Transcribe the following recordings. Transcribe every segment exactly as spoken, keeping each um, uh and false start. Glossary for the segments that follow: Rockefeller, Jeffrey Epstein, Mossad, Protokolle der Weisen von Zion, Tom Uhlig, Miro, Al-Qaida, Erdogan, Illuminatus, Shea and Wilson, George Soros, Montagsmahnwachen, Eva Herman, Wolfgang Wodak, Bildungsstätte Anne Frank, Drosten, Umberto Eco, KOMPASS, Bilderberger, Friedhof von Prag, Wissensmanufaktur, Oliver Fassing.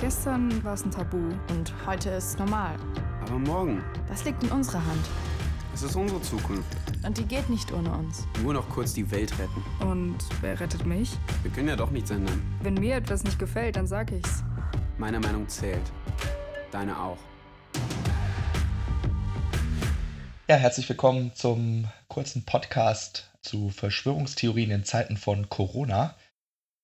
Gestern war es ein Tabu und heute ist es normal. Aber morgen? Das liegt in unserer Hand. Es ist unsere Zukunft. Und die geht nicht ohne uns. Nur noch kurz die Welt retten. Und wer rettet mich? Wir können ja doch nichts ändern. Wenn mir etwas nicht gefällt, dann sag ich's. Meine Meinung zählt. Deine auch. Ja, herzlich willkommen zum kurzen Podcast zu Verschwörungstheorien in Zeiten von Corona.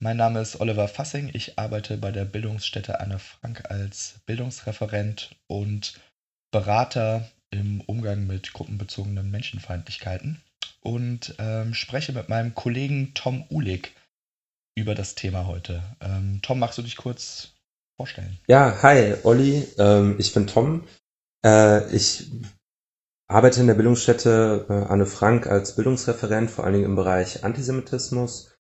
Mein Name ist Oliver Fassing. Ich arbeite bei der Bildungsstätte Anne Frank als Bildungsreferent und Berater im Umgang mit gruppenbezogenen Menschenfeindlichkeiten und ähm, spreche mit meinem Kollegen Tom Uhlig über das Thema heute. Ähm, Tom, magst du dich kurz vorstellen? Ja, hi Olli, ähm, ich bin Tom. Äh, ich arbeite in der Bildungsstätte äh, Anne Frank als Bildungsreferent, vor allen Dingen im Bereich Antisemitismus.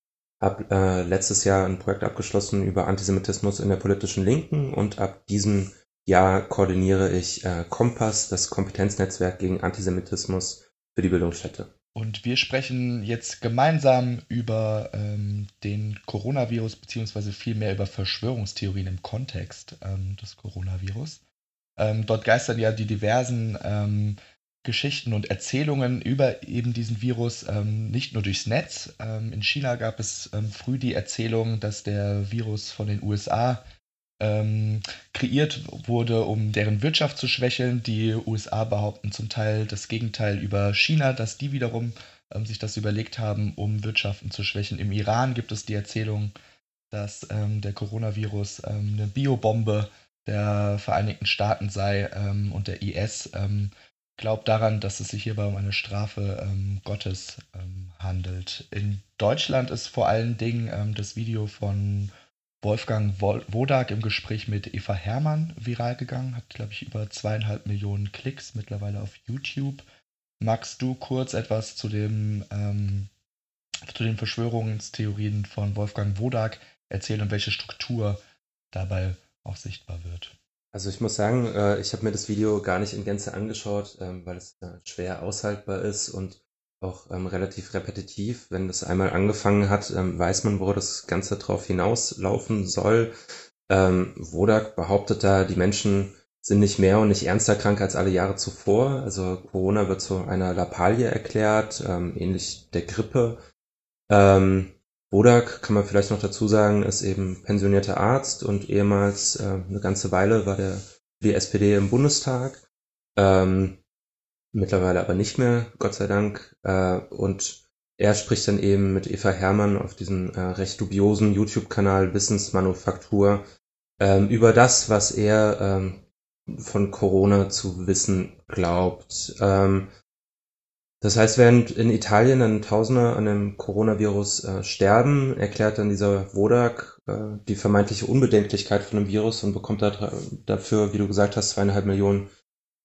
Habe äh, letztes Jahr ein Projekt abgeschlossen über Antisemitismus in der politischen Linken und ab diesem Ja, koordiniere ich äh, KOMPASS, das Kompetenznetzwerk gegen Antisemitismus für die Bildungsstätte. Und wir sprechen jetzt gemeinsam über ähm, den Coronavirus, beziehungsweise vielmehr über Verschwörungstheorien im Kontext ähm, des Coronavirus. Ähm, dort geistern ja die diversen ähm, Geschichten und Erzählungen über eben diesen Virus, ähm, nicht nur durchs Netz. Ähm, in China gab es ähm, früh die Erzählung, dass der Virus von den U S A Ähm, kreiert wurde, um deren Wirtschaft zu schwächeln. Die U S A behaupten zum Teil das Gegenteil über China, dass die wiederum ähm, sich das überlegt haben, um Wirtschaften zu schwächen. Im Iran gibt es die Erzählung, dass ähm, der Coronavirus ähm, eine Biobombe der Vereinigten Staaten sei ähm, und der I S ähm, glaubt daran, dass es sich hierbei um eine Strafe ähm, Gottes ähm, handelt. In Deutschland ist vor allen Dingen ähm, das Video von Wolfgang Wodak im Gespräch mit Eva Herman viral gegangen, hat, glaube ich, über zweieinhalb Millionen Klicks mittlerweile auf YouTube. Magst du kurz etwas zu, dem, ähm, zu den Verschwörungstheorien von Wolfgang Wodak erzählen und welche Struktur dabei auch sichtbar wird? Also ich muss sagen, äh, ich habe mir das Video gar nicht in Gänze angeschaut, ähm, weil es äh, schwer aushaltbar ist und auch ähm, relativ repetitiv. Wenn das einmal angefangen hat, ähm, weiß man, wo das Ganze drauf hinauslaufen soll. Ähm, Wodak behauptet da, die Menschen sind nicht mehr und nicht ernster krank als alle Jahre zuvor. Also Corona wird zu einer Lappalie erklärt, ähm, ähnlich der Grippe. Ähm, Wodak, kann man vielleicht noch dazu sagen, ist eben pensionierter Arzt und ehemals äh, eine ganze Weile war der die S P D im Bundestag. Ähm, Mittlerweile aber nicht mehr, Gott sei Dank. Und er spricht dann eben mit Eva Herman auf diesem recht dubiosen YouTube-Kanal Wissensmanufaktur über das, was er von Corona zu wissen glaubt. Das heißt, während in Italien dann Tausende an dem Coronavirus sterben, erklärt dann dieser Wodak die vermeintliche Unbedenklichkeit von dem Virus und bekommt dafür, wie du gesagt hast, zweieinhalb Millionen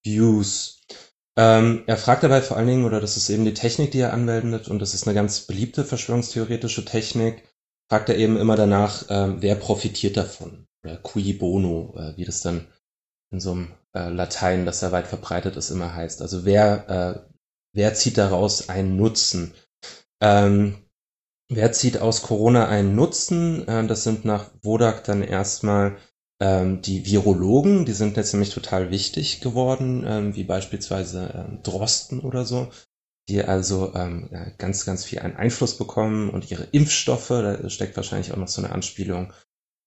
Views. Ähm, er fragt dabei vor allen Dingen, oder das ist eben die Technik, die er anwendet, und das ist eine ganz beliebte verschwörungstheoretische Technik, fragt er eben immer danach, ähm, wer profitiert davon? Oder cui bono, äh, wie das dann in so einem äh, Latein, das ja weit verbreitet ist, immer heißt. Also wer, äh, wer zieht daraus einen Nutzen? Ähm, wer zieht aus Corona einen Nutzen? Äh, das sind nach Wodak dann erstmal die Virologen, die sind jetzt nämlich total wichtig geworden, wie beispielsweise Drosten oder so, die also ganz, ganz viel einen Einfluss bekommen und ihre Impfstoffe, da steckt wahrscheinlich auch noch so eine Anspielung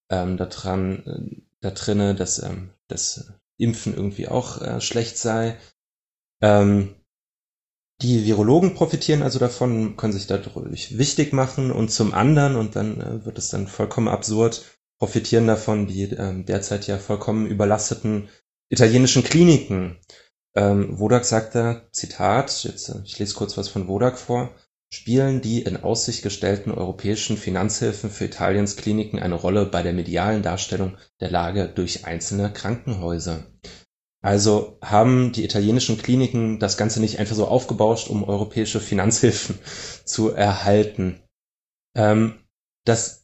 da dran, da drinne, dass das Impfen irgendwie auch schlecht sei. Die Virologen profitieren also davon, können sich dadurch wichtig machen, und zum anderen, und dann wird es dann vollkommen absurd, profitieren davon die ähm, derzeit ja vollkommen überlasteten italienischen Kliniken. Ähm, Wodak sagt da, Zitat, jetzt, ich lese kurz was von Wodak vor: Spielen die in Aussicht gestellten europäischen Finanzhilfen für Italiens Kliniken eine Rolle bei der medialen Darstellung der Lage durch einzelne Krankenhäuser? Also haben die italienischen Kliniken das Ganze nicht einfach so aufgebauscht, um europäische Finanzhilfen zu erhalten? Ähm, das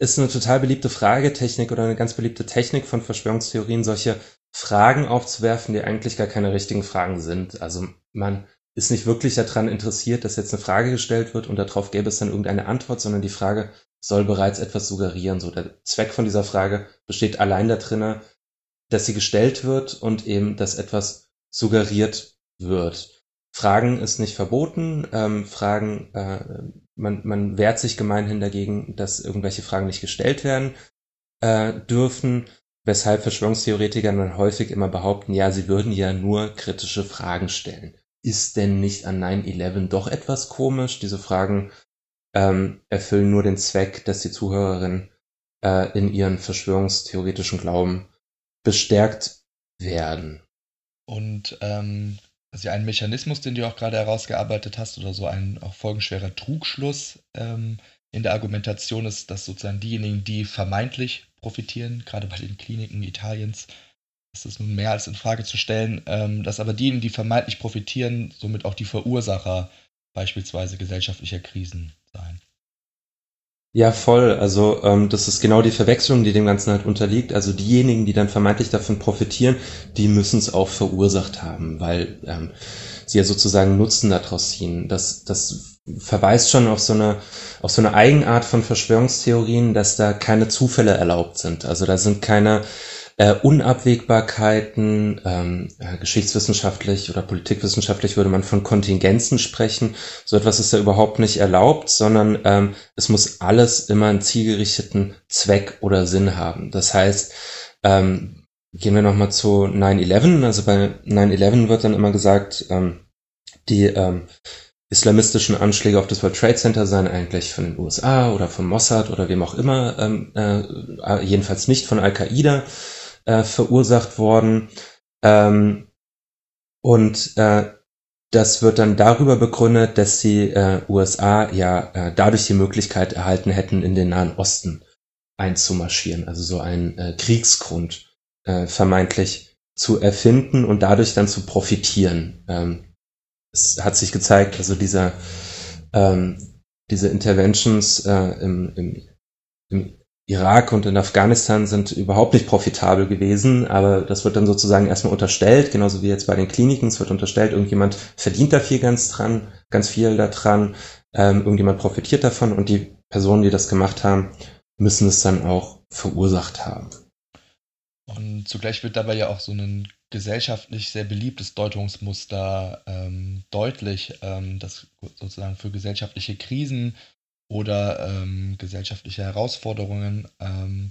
ist eine total beliebte Fragetechnik oder eine ganz beliebte Technik von Verschwörungstheorien, solche Fragen aufzuwerfen, die eigentlich gar keine richtigen Fragen sind. Also man ist nicht wirklich daran interessiert, dass jetzt eine Frage gestellt wird und darauf gäbe es dann irgendeine Antwort, sondern die Frage soll bereits etwas suggerieren. So, der Zweck von dieser Frage besteht allein darin, dass sie gestellt wird und eben, dass etwas suggeriert wird. Fragen ist nicht verboten, ähm, Fragen, äh, man, man wehrt sich gemeinhin dagegen, dass irgendwelche Fragen nicht gestellt werden äh, dürfen, weshalb Verschwörungstheoretiker dann häufig immer behaupten, ja, sie würden ja nur kritische Fragen stellen. Ist denn nicht an nine eleven doch etwas komisch? Diese Fragen ähm, erfüllen nur den Zweck, dass die Zuhörerin äh, in ihren verschwörungstheoretischen Glauben bestärkt werden. Und ähm, also ein Mechanismus, den du auch gerade herausgearbeitet hast, oder so ein auch folgenschwerer Trugschluss ähm, in der Argumentation ist, dass sozusagen diejenigen, die vermeintlich profitieren, gerade bei den Kliniken Italiens, das ist nun mehr als in Frage zu stellen, ähm, dass aber diejenigen, die vermeintlich profitieren, somit auch die Verursacher beispielsweise gesellschaftlicher Krisen sein. Ja, voll. Also ähm, das ist genau die Verwechslung, die dem Ganzen halt unterliegt. Also diejenigen, die dann vermeintlich davon profitieren, die müssen es auch verursacht haben, weil ähm, sie ja sozusagen Nutzen daraus ziehen. Das, das verweist schon auf so eine, auf so eine Eigenart von Verschwörungstheorien, dass da keine Zufälle erlaubt sind. Also da sind keine äh, Unabwägbarkeiten. Ähm, äh, geschichtswissenschaftlich oder politikwissenschaftlich würde man von Kontingenzen sprechen. So etwas ist da überhaupt nicht erlaubt, sondern ähm, es muss alles immer einen zielgerichteten Zweck oder Sinn haben. Das heißt, ähm, gehen wir nochmal zu nine eleven. Also bei nine eleven wird dann immer gesagt, ähm, die ähm, islamistischen Anschläge auf das World Trade Center seien eigentlich von den U S A oder von Mossad oder wem auch immer, ähm, äh, jedenfalls nicht von Al-Qaida Äh, verursacht worden, ähm, und äh, das wird dann darüber begründet, dass die äh, U S A ja äh, dadurch die Möglichkeit erhalten hätten, in den Nahen Osten einzumarschieren, also so einen äh, Kriegsgrund äh, vermeintlich zu erfinden und dadurch dann zu profitieren. Ähm, es hat sich gezeigt, also dieser, ähm, diese Interventions äh, im, im, im Irak und in Afghanistan sind überhaupt nicht profitabel gewesen, aber das wird dann sozusagen erstmal unterstellt, genauso wie jetzt bei den Kliniken. Es wird unterstellt, irgendjemand verdient da viel ganz dran, ganz viel daran, ähm, irgendjemand profitiert davon, und die Personen, die das gemacht haben, müssen es dann auch verursacht haben. Und zugleich wird dabei ja auch so ein gesellschaftlich sehr beliebtes Deutungsmuster ähm, deutlich, ähm, das sozusagen für gesellschaftliche Krisen oder ähm, gesellschaftliche Herausforderungen ähm,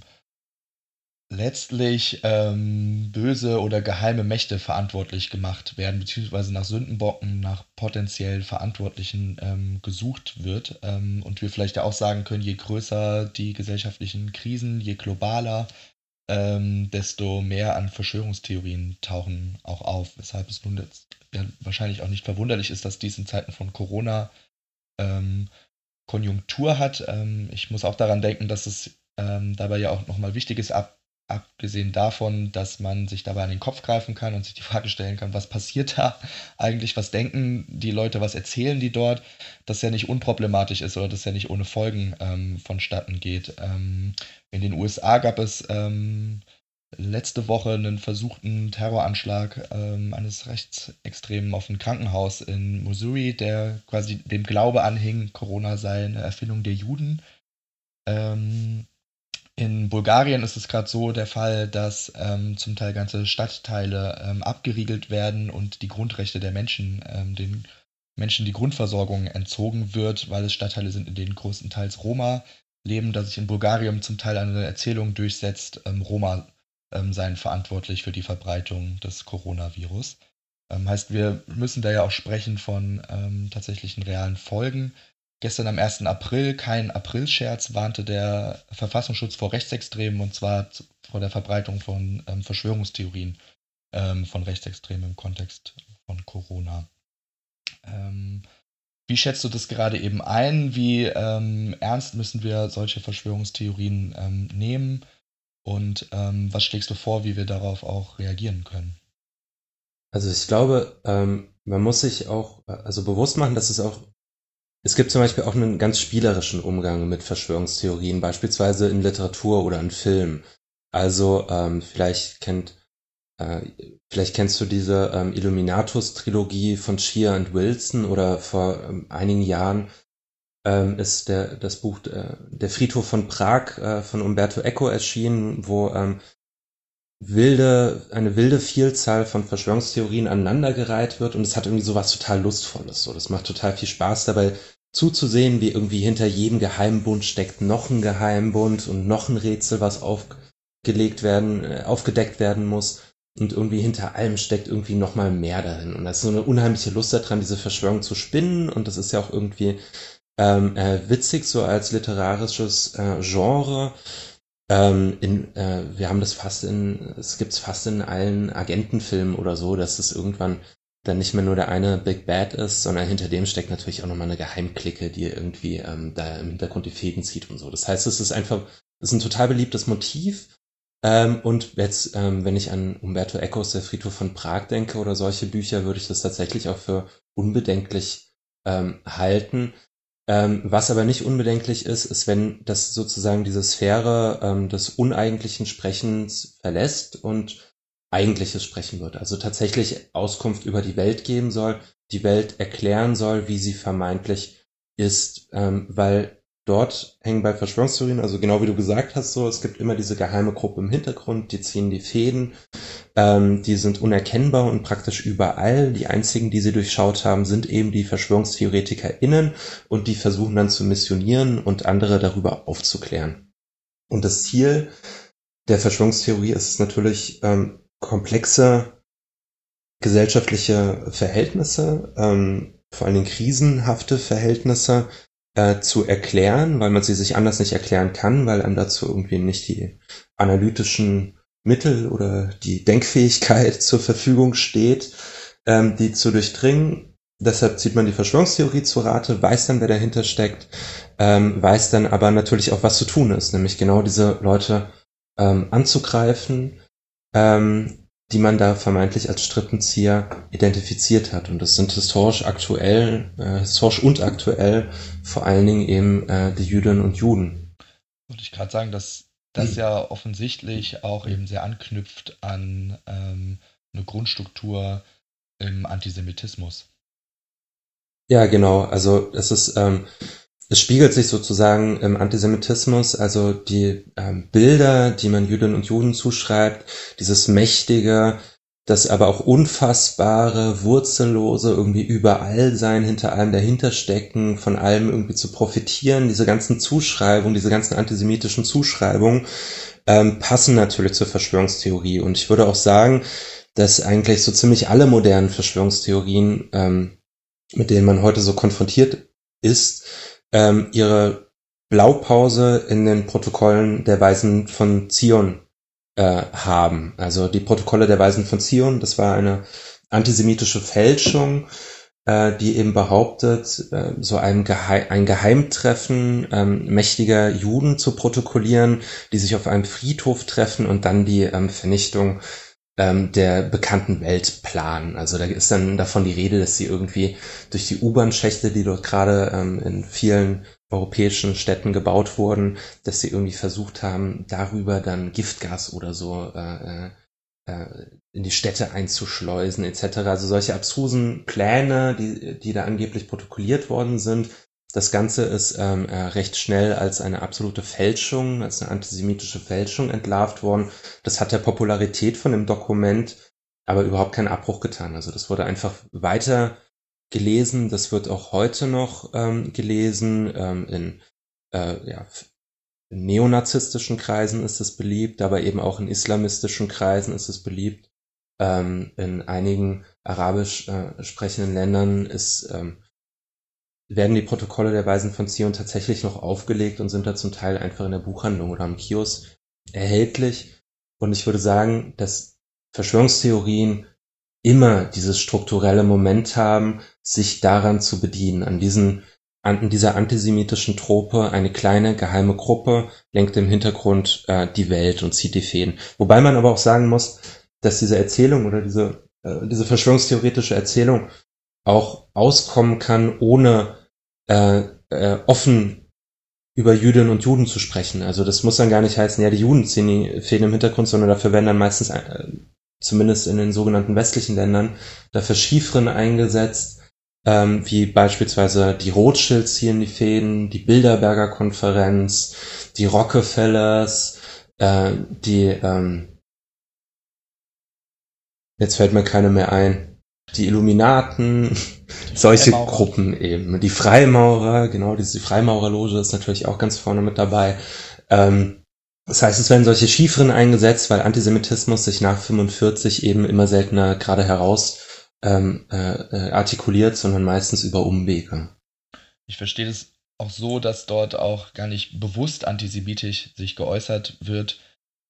letztlich ähm, böse oder geheime Mächte verantwortlich gemacht werden, beziehungsweise nach Sündenbocken, nach potenziell Verantwortlichen ähm, gesucht wird. Ähm, und wir vielleicht auch sagen können, je größer die gesellschaftlichen Krisen, je globaler, ähm, desto mehr an Verschwörungstheorien tauchen auch auf. Weshalb es nun jetzt ja wahrscheinlich auch nicht verwunderlich ist, dass dies in Zeiten von Corona ähm, Konjunktur hat. Ich muss auch daran denken, dass es dabei ja auch nochmal wichtig ist, ab, abgesehen davon, dass man sich dabei an den Kopf greifen kann und sich die Frage stellen kann, was passiert da eigentlich, was denken die Leute, was erzählen die dort, dass ja nicht unproblematisch ist oder dass ja nicht ohne Folgen ähm, vonstatten geht. Ähm, in den U S A gab es ähm, letzte Woche einen versuchten Terroranschlag ähm, eines Rechtsextremen auf ein Krankenhaus in Missouri, der quasi dem Glaube anhing, Corona sei eine Erfindung der Juden. Ähm, in Bulgarien ist es gerade so der Fall, dass ähm, zum Teil ganze Stadtteile ähm, abgeriegelt werden und die Grundrechte der Menschen, ähm, den Menschen die Grundversorgung entzogen wird, weil es Stadtteile sind, in denen größtenteils Roma leben, da sich in Bulgarien zum Teil eine Erzählung durchsetzt, ähm, Roma Ähm, seien verantwortlich für die Verbreitung des Coronavirus. Ähm, heißt, wir müssen da ja auch sprechen von ähm, tatsächlichen realen Folgen. Gestern am ersten April, kein Aprilscherz, warnte der Verfassungsschutz vor Rechtsextremen, und zwar zu, vor der Verbreitung von ähm, Verschwörungstheorien ähm, von Rechtsextremen im Kontext von Corona. Ähm, wie schätzt du das gerade eben ein? Wie ähm, ernst müssen wir solche Verschwörungstheorien ähm, nehmen? Und ähm, was schlägst du vor, wie wir darauf auch reagieren können? Also ich glaube, ähm, man muss sich auch also bewusst machen, dass es auch, es gibt zum Beispiel auch einen ganz spielerischen Umgang mit Verschwörungstheorien, beispielsweise in Literatur oder in Filmen. Also ähm, vielleicht kennt, äh, vielleicht kennst du diese ähm, Illuminatus-Trilogie von Shea and Wilson, oder vor ähm, einigen Jahren ähm, ist der, das Buch äh, Der Friedhof von Prag äh, von Umberto Eco erschienen, wo ähm, wilde, eine wilde Vielzahl von Verschwörungstheorien aneinandergereiht wird, und es hat irgendwie sowas total Lustvolles. So, das macht total viel Spaß dabei zuzusehen, wie irgendwie hinter jedem Geheimbund steckt noch ein Geheimbund und noch ein Rätsel, was aufgelegt werden, äh, aufgedeckt werden muss. Und irgendwie hinter allem steckt irgendwie nochmal mehr dahin. Und das ist so eine unheimliche Lust daran, diese Verschwörung zu spinnen. Und das ist ja auch irgendwie ähm, äh, witzig, so als literarisches äh, Genre. Ähm, in, äh, wir haben das fast in, es gibt's fast in allen Agentenfilmen oder so, dass es irgendwann dann nicht mehr nur der eine Big Bad ist, sondern hinter dem steckt natürlich auch nochmal eine Geheimklicke, die irgendwie ähm, da im Hintergrund die Fäden zieht und so. Das heißt, es ist einfach, es ist ein total beliebtes Motiv. Ähm, und jetzt, ähm, wenn ich an Umberto Ecos Der Friedhof von Prag denke oder solche Bücher, würde ich das tatsächlich auch für unbedenklich ähm, halten. Ähm, was aber nicht unbedenklich ist, ist, wenn das sozusagen diese Sphäre ähm, des uneigentlichen Sprechens verlässt und eigentliches Sprechen wird. Also tatsächlich Auskunft über die Welt geben soll, die Welt erklären soll, wie sie vermeintlich ist, ähm, weil dort hängen bei Verschwörungstheorien, also genau wie du gesagt hast, so, es gibt immer diese geheime Gruppe im Hintergrund, die ziehen die Fäden, ähm, die sind unerkennbar und praktisch überall. Die einzigen, die sie durchschaut haben, sind eben die VerschwörungstheoretikerInnen, und die versuchen dann zu missionieren und andere darüber aufzuklären. Und das Ziel der Verschwörungstheorie ist es natürlich, ähm, komplexe gesellschaftliche Verhältnisse, ähm, vor allen Dingen krisenhafte Verhältnisse, zu erklären, weil man sie sich anders nicht erklären kann, weil einem dazu irgendwie nicht die analytischen Mittel oder die Denkfähigkeit zur Verfügung steht, ähm, die zu durchdringen. Deshalb zieht man die Verschwörungstheorie zu Rate, weiß dann, wer dahinter steckt, ähm, weiß dann aber natürlich auch, was zu tun ist, nämlich genau diese Leute ähm, anzugreifen, ähm, die man da vermeintlich als Strippenzieher identifiziert hat. Und das sind historisch aktuell, äh, historisch und aktuell vor allen Dingen eben äh, die Jüdinnen und Juden. Wollte ich gerade sagen, dass das mhm. ja offensichtlich auch eben sehr anknüpft an ähm, eine Grundstruktur im Antisemitismus. Ja, genau. Also es ist, ähm, es spiegelt sich sozusagen im Antisemitismus, also die ähm, Bilder, die man Jüdinnen und Juden zuschreibt, dieses mächtige, das aber auch unfassbare, wurzellose, irgendwie überall sein, hinter allem dahinter stecken, von allem irgendwie zu profitieren. Diese ganzen Zuschreibungen, diese ganzen antisemitischen Zuschreibungen ähm, passen natürlich zur Verschwörungstheorie. Und ich würde auch sagen, dass eigentlich so ziemlich alle modernen Verschwörungstheorien, ähm, mit denen man heute so konfrontiert ist, Ähm, ihre Blaupause in den Protokollen der Weisen von Zion äh, haben. Also die Protokolle der Weisen von Zion, das war eine antisemitische Fälschung, äh, die eben behauptet, äh, so ein, Geheim- ein Geheimtreffen ähm, mächtiger Juden zu protokollieren, die sich auf einem Friedhof treffen und dann die ähm, Vernichtung der bekannten Welt planen. Also da ist dann davon die Rede, dass sie irgendwie durch die U-Bahn-Schächte, die dort gerade ähm, in vielen europäischen Städten gebaut wurden, dass sie irgendwie versucht haben, darüber dann Giftgas oder so äh, äh, in die Städte einzuschleusen et cetera. Also solche abstrusen Pläne, die, die da angeblich protokolliert worden sind. Das Ganze ist ähm, äh, recht schnell als eine absolute Fälschung, als eine antisemitische Fälschung entlarvt worden. Das hat der Popularität von dem Dokument aber überhaupt keinen Abbruch getan. Also das wurde einfach weiter gelesen. Das wird auch heute noch ähm, gelesen. Ähm, in, äh, ja, in neonazistischen Kreisen ist es beliebt, aber eben auch in islamistischen Kreisen ist es beliebt. Ähm, in einigen arabisch äh, sprechenden Ländern ist ähm, werden die Protokolle der Weisen von Zion tatsächlich noch aufgelegt und sind da zum Teil einfach in der Buchhandlung oder am Kiosk erhältlich. Und ich würde sagen, dass Verschwörungstheorien immer dieses strukturelle Moment haben, sich daran zu bedienen. An diesen, an dieser antisemitischen Trope, eine kleine geheime Gruppe lenkt im Hintergrund äh, die Welt und zieht die Fäden. Wobei man aber auch sagen muss, dass diese Erzählung oder diese, äh, diese verschwörungstheoretische Erzählung auch auskommen kann, ohne äh, äh, offen über Jüdinnen und Juden zu sprechen. Also das muss dann gar nicht heißen, ja, die Juden ziehen die Fäden im Hintergrund, sondern dafür werden dann meistens, äh, zumindest in den sogenannten westlichen Ländern, dafür Chiffren eingesetzt, ähm, wie beispielsweise die Rothschild ziehen die Fäden, die Bilderberger Konferenz, die Rockefellers, äh, die, ähm, jetzt fällt mir keine mehr ein, die Illuminaten, solche Gruppen eben, die Freimaurer, genau, diese Freimaurerloge ist natürlich auch ganz vorne mit dabei. Ähm, Das heißt, es werden solche Chiffren eingesetzt, weil Antisemitismus sich nach fünfundvierzig eben immer seltener gerade heraus ähm, äh, artikuliert, sondern meistens über Umwege. Ich verstehe das auch so, dass dort auch gar nicht bewusst antisemitisch sich geäußert wird,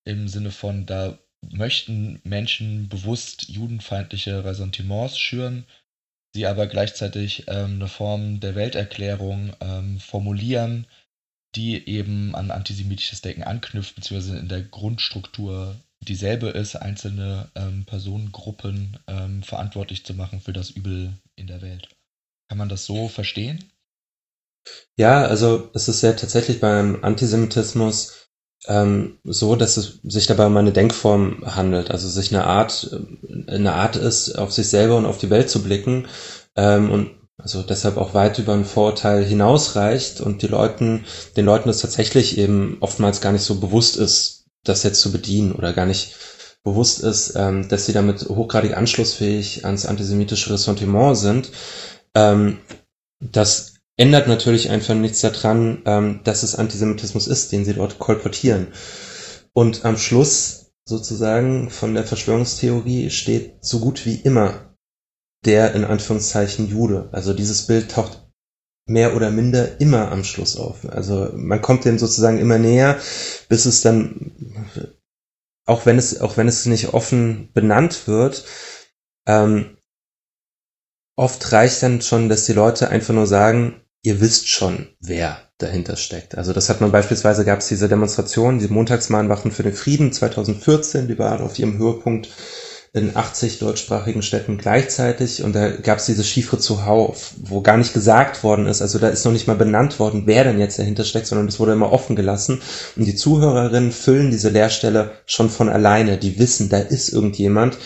im Sinne von, da möchten Menschen bewusst judenfeindliche Ressentiments schüren, sie aber gleichzeitig ähm, eine Form der Welterklärung ähm, formulieren, die eben an antisemitisches Denken anknüpft, beziehungsweise in der Grundstruktur dieselbe ist, einzelne ähm, Personengruppen ähm, verantwortlich zu machen für das Übel in der Welt. Kann man das so verstehen? Ja, also es ist ja tatsächlich beim Antisemitismus ähm, so, dass es sich dabei um eine Denkform handelt, also sich eine Art, eine Art ist, auf sich selber und auf die Welt zu blicken ähm, und also deshalb auch weit über ein Vorurteil hinausreicht und die Leuten, den Leuten das tatsächlich eben oftmals gar nicht so bewusst ist, das jetzt zu bedienen oder gar nicht bewusst ist, ähm, dass sie damit hochgradig anschlussfähig ans antisemitische Ressentiment sind. Ähm, das ändert natürlich einfach nichts daran, ähm, dass es Antisemitismus ist, den sie dort kolportieren. Und am Schluss sozusagen von der Verschwörungstheorie steht so gut wie immer der in Anführungszeichen Jude. Also dieses Bild taucht mehr oder minder immer am Schluss auf. Also man kommt dem sozusagen immer näher, bis es dann, auch wenn es, auch wenn es nicht offen benannt wird, ähm, oft reicht dann schon, dass die Leute einfach nur sagen, ihr wisst schon, wer dahinter steckt. Also das hat man beispielsweise, gab es diese Demonstration, die Montagsmahnwachen für den Frieden zweitausendvierzehn, die waren auf ihrem Höhepunkt in achtzig deutschsprachigen Städten gleichzeitig und da gab es diese Chiffre zuhauf, wo gar nicht gesagt worden ist, also da ist noch nicht mal benannt worden, wer denn jetzt dahinter steckt, sondern das wurde immer offen gelassen und die Zuhörerinnen füllen diese Leerstelle schon von alleine, die wissen, da ist irgendjemand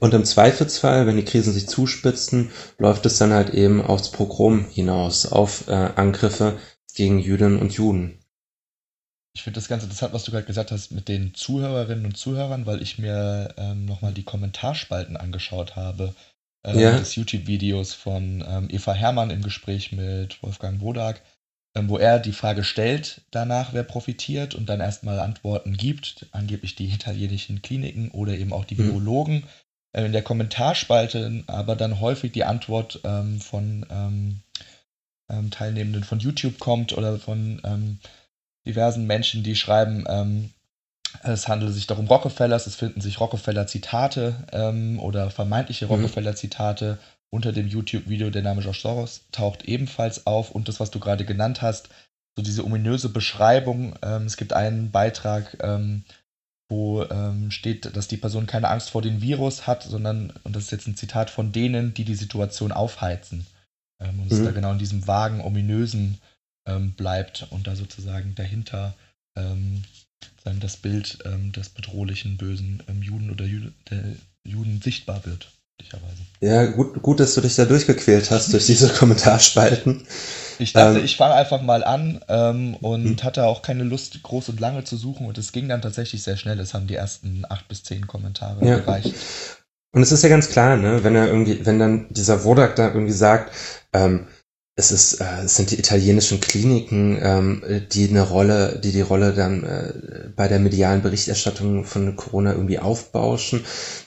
und im Zweifelsfall, wenn die Krisen sich zuspitzen, läuft es dann halt eben aufs Pogrom hinaus, auf äh, Angriffe gegen Jüdinnen und Juden. Ich finde das ganz interessant, was du gerade gesagt hast mit den Zuhörerinnen und Zuhörern, weil ich mir ähm, nochmal die Kommentarspalten angeschaut habe ähm, yeah. des YouTube-Videos von ähm, Eva Herman im Gespräch mit Wolfgang Wodak, ähm, wo er die Frage stellt danach, wer profitiert und dann erstmal Antworten gibt, angeblich die italienischen Kliniken oder eben auch die mhm. Virologen. Äh, in der Kommentarspalte aber dann häufig die Antwort ähm, von ähm, ähm, Teilnehmenden von YouTube kommt oder von ähm, diversen Menschen, die schreiben, ähm, es handelt sich doch um Rockefellers, es finden sich Rockefeller-Zitate ähm, oder vermeintliche mhm. Rockefeller-Zitate. Unter dem YouTube-Video der Name George Soros taucht ebenfalls auf und das, was du gerade genannt hast, so diese ominöse Beschreibung. Ähm, es gibt einen Beitrag, ähm, wo ähm, steht, dass die Person keine Angst vor dem Virus hat, sondern, und das ist jetzt ein Zitat von denen, die die Situation aufheizen. Ähm, und es mhm. ist da genau in diesem vagen, ominösen bleibt und da sozusagen dahinter ähm, sagen, das Bild ähm, des bedrohlichen, bösen ähm, Juden oder Jü- der Juden sichtbar wird, möglicherweise. Ja, gut, gut, dass du dich da durchgequält hast durch diese Kommentarspalten. Ich dachte, ähm, ich fange einfach mal an ähm, und mh. hatte auch keine Lust, groß und lange zu suchen und es ging dann tatsächlich sehr schnell. Es haben die ersten acht bis zehn Kommentare ja. gereicht. Und es ist ja ganz klar, ne, wenn er irgendwie, wenn dann dieser Wodak da irgendwie sagt, ähm, Es ist, äh, es sind die italienischen Kliniken, ähm, die eine Rolle, die die Rolle dann äh, bei der medialen Berichterstattung von Corona irgendwie aufbauschen.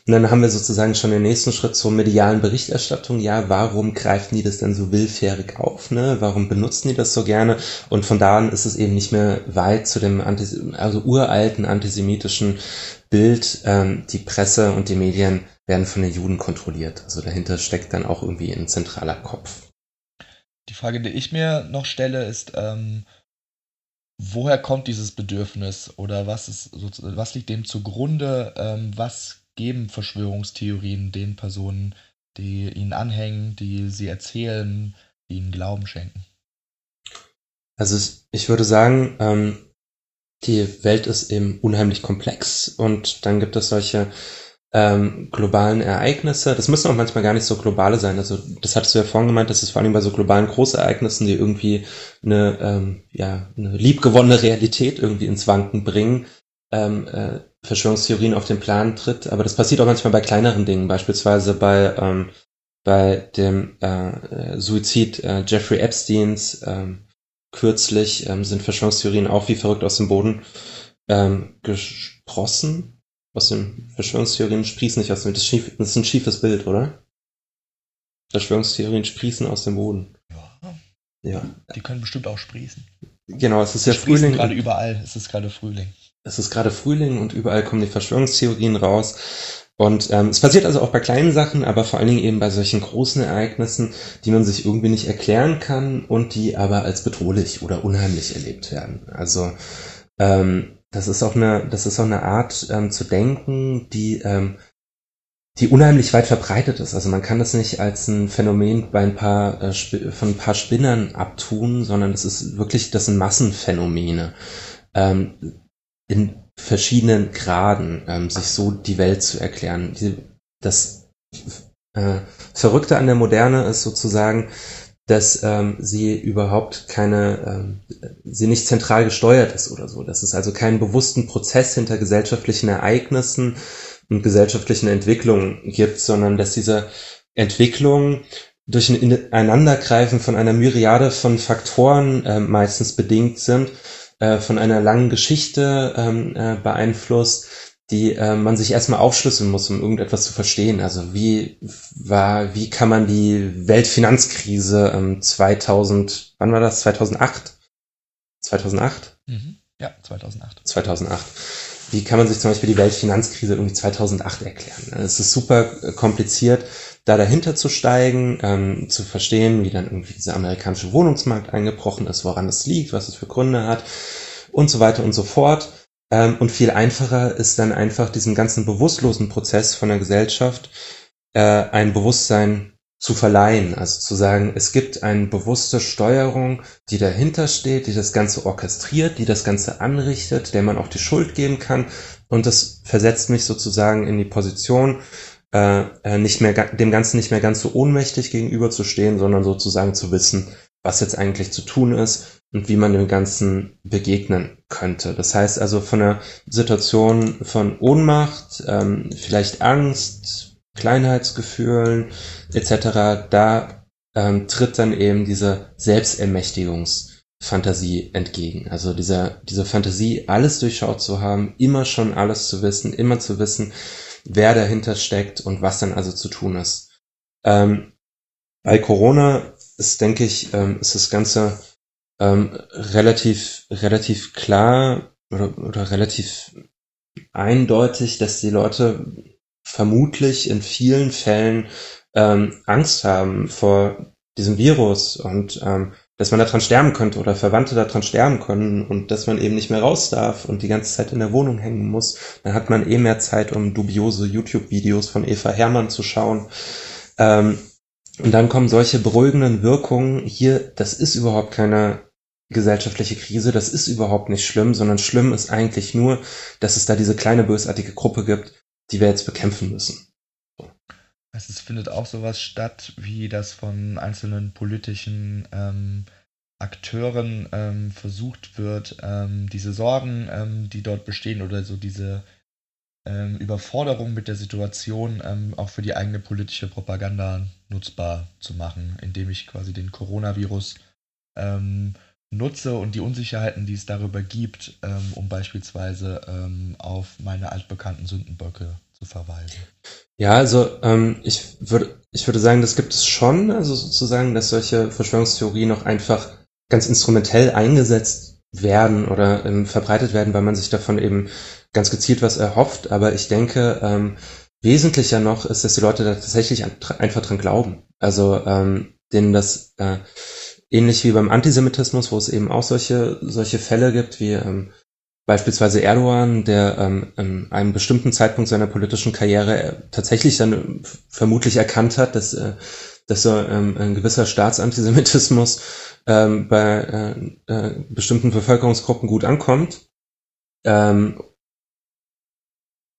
Und dann haben wir sozusagen schon den nächsten Schritt zur medialen Berichterstattung. Ja, warum greifen die das denn so willfährig auf? Ne? Warum benutzen die das so gerne? Und von da an ist es eben nicht mehr weit zu dem Antis- also uralten antisemitischen Bild. Ähm, die Presse und die Medien werden von den Juden kontrolliert. Also dahinter steckt dann auch irgendwie ein zentraler Kopf. Die Frage, die ich mir noch stelle, ist, ähm, woher kommt dieses Bedürfnis oder was ist, was liegt dem zugrunde, ähm, was geben Verschwörungstheorien den Personen, die ihnen anhängen, die sie erzählen, die ihnen Glauben schenken? Also ich würde sagen, ähm, die Welt ist eben unheimlich komplex und dann gibt es solche ähm, globalen Ereignisse, das müssen auch manchmal gar nicht so globale sein, also das hattest du ja vorhin gemeint, dass es vor allem bei so globalen Großereignissen, die irgendwie eine, ähm, ja, eine liebgewonnene Realität irgendwie ins Wanken bringen, ähm, äh, Verschwörungstheorien auf den Plan tritt, aber das passiert auch manchmal bei kleineren Dingen, beispielsweise bei ähm, bei dem äh, Suizid äh, Jeffrey Epsteins ähm, kürzlich ähm, sind Verschwörungstheorien auch wie verrückt aus dem Boden ähm, gesprossen. Aus den Verschwörungstheorien sprießen nicht aus dem... Das ist, schief, das ist ein schiefes Bild, oder? Verschwörungstheorien sprießen aus dem Boden. Ja. Ja. Die können bestimmt auch sprießen. Genau, es ist ja Frühling. gerade überall. Es ist gerade Frühling. Es ist gerade Frühling und überall kommen die Verschwörungstheorien raus. Und ähm, es passiert also auch bei kleinen Sachen, aber vor allen Dingen eben bei solchen großen Ereignissen, die man sich irgendwie nicht erklären kann und die aber als bedrohlich oder unheimlich erlebt werden. Also ähm, das ist auch eine, das ist auch eine Art ähm, zu denken, die ähm, die unheimlich weit verbreitet ist. Also man kann das nicht als ein Phänomen bei ein paar äh, von ein paar Spinnern abtun, sondern das ist wirklich, das sind Massenphänomene. Ähm, in verschiedenen Graden, ähm, sich so die Welt zu erklären. Die, das äh, Verrückte an der Moderne ist sozusagen, dass ähm, sie überhaupt keine, äh, sie nicht zentral gesteuert ist oder so. Dass es also keinen bewussten Prozess hinter gesellschaftlichen Ereignissen und gesellschaftlichen Entwicklungen gibt, sondern dass diese Entwicklung durch ein Ineinandergreifen von einer Myriade von Faktoren äh, meistens bedingt sind, von einer langen Geschichte ähm, äh, beeinflusst, die äh, man sich erstmal aufschlüsseln muss, um irgendetwas zu verstehen. Also wie war, wie kann man die Weltfinanzkrise ähm, zweitausend, wann war das? zweitausendacht? zweitausendacht? Mhm. Ja, zweitausendacht. zweitausendacht. Wie kann man sich zum Beispiel die Weltfinanzkrise irgendwie zweitausendacht erklären? Es ist super kompliziert, da dahinter zu steigen, ähm, zu verstehen, wie dann irgendwie dieser amerikanische Wohnungsmarkt eingebrochen ist, woran es liegt, was es für Gründe hat und so weiter und so fort. Ähm, und viel einfacher ist dann einfach diesen ganzen bewusstlosen Prozess von der Gesellschaft äh, ein Bewusstsein zu verleihen, also zu sagen, es gibt eine bewusste Steuerung, die dahinter steht, die das Ganze orchestriert, die das Ganze anrichtet, der man auch die Schuld geben kann, und das versetzt mich sozusagen in die Position, äh, nicht mehr dem Ganzen nicht mehr ganz so ohnmächtig gegenüberzustehen, sondern sozusagen zu wissen, was jetzt eigentlich zu tun ist und wie man dem Ganzen begegnen könnte. Das heißt also von einer Situation von Ohnmacht, ähm, vielleicht Angst, Kleinheitsgefühlen et cetera, da ähm, tritt dann eben diese Selbstermächtigungsfantasie entgegen. Also dieser, diese Fantasie, alles durchschaut zu haben, immer schon alles zu wissen, immer zu wissen, wer dahinter steckt und was dann also zu tun ist. Ähm, bei Corona ist, denke ich, ähm, ist das Ganze ähm, relativ, relativ klar oder, oder relativ eindeutig, dass die Leute vermutlich in vielen Fällen ähm, Angst haben vor diesem Virus und ähm, dass man daran sterben könnte oder Verwandte daran sterben können und dass man eben nicht mehr raus darf und die ganze Zeit in der Wohnung hängen muss. Dann hat man eh mehr Zeit, um dubiose YouTube-Videos von Eva Herman zu schauen. Ähm, und dann kommen solche beruhigenden Wirkungen. Hier, das ist überhaupt keine gesellschaftliche Krise, das ist überhaupt nicht schlimm, sondern schlimm ist eigentlich nur, dass es da diese kleine bösartige Gruppe gibt, die wir jetzt bekämpfen müssen. Also es findet auch sowas statt, wie das von einzelnen politischen ähm, Akteuren ähm, versucht wird, ähm, diese Sorgen, ähm, die dort bestehen, oder so diese ähm, Überforderung mit der Situation ähm, auch für die eigene politische Propaganda nutzbar zu machen, indem ich quasi den Coronavirus ähm, nutze und die Unsicherheiten, die es darüber gibt, ähm, um beispielsweise ähm, auf meine altbekannten Sündenböcke zu verweisen. Ja, also ähm, ich würde ich würde sagen, das gibt es schon, also sozusagen, dass solche Verschwörungstheorien auch einfach ganz instrumentell eingesetzt werden oder ähm, verbreitet werden, weil man sich davon eben ganz gezielt was erhofft. Aber ich denke, ähm, wesentlicher noch ist, dass die Leute da tatsächlich an, einfach dran glauben. Also ähm, denen das... Äh, Ähnlich wie beim Antisemitismus, wo es eben auch solche solche Fälle gibt, wie ähm, beispielsweise Erdogan, der ähm, an einem bestimmten Zeitpunkt seiner politischen Karriere tatsächlich dann vermutlich erkannt hat, dass äh, dass so ähm, ein gewisser Staatsantisemitismus ähm, bei äh, äh, bestimmten Bevölkerungsgruppen gut ankommt, ähm,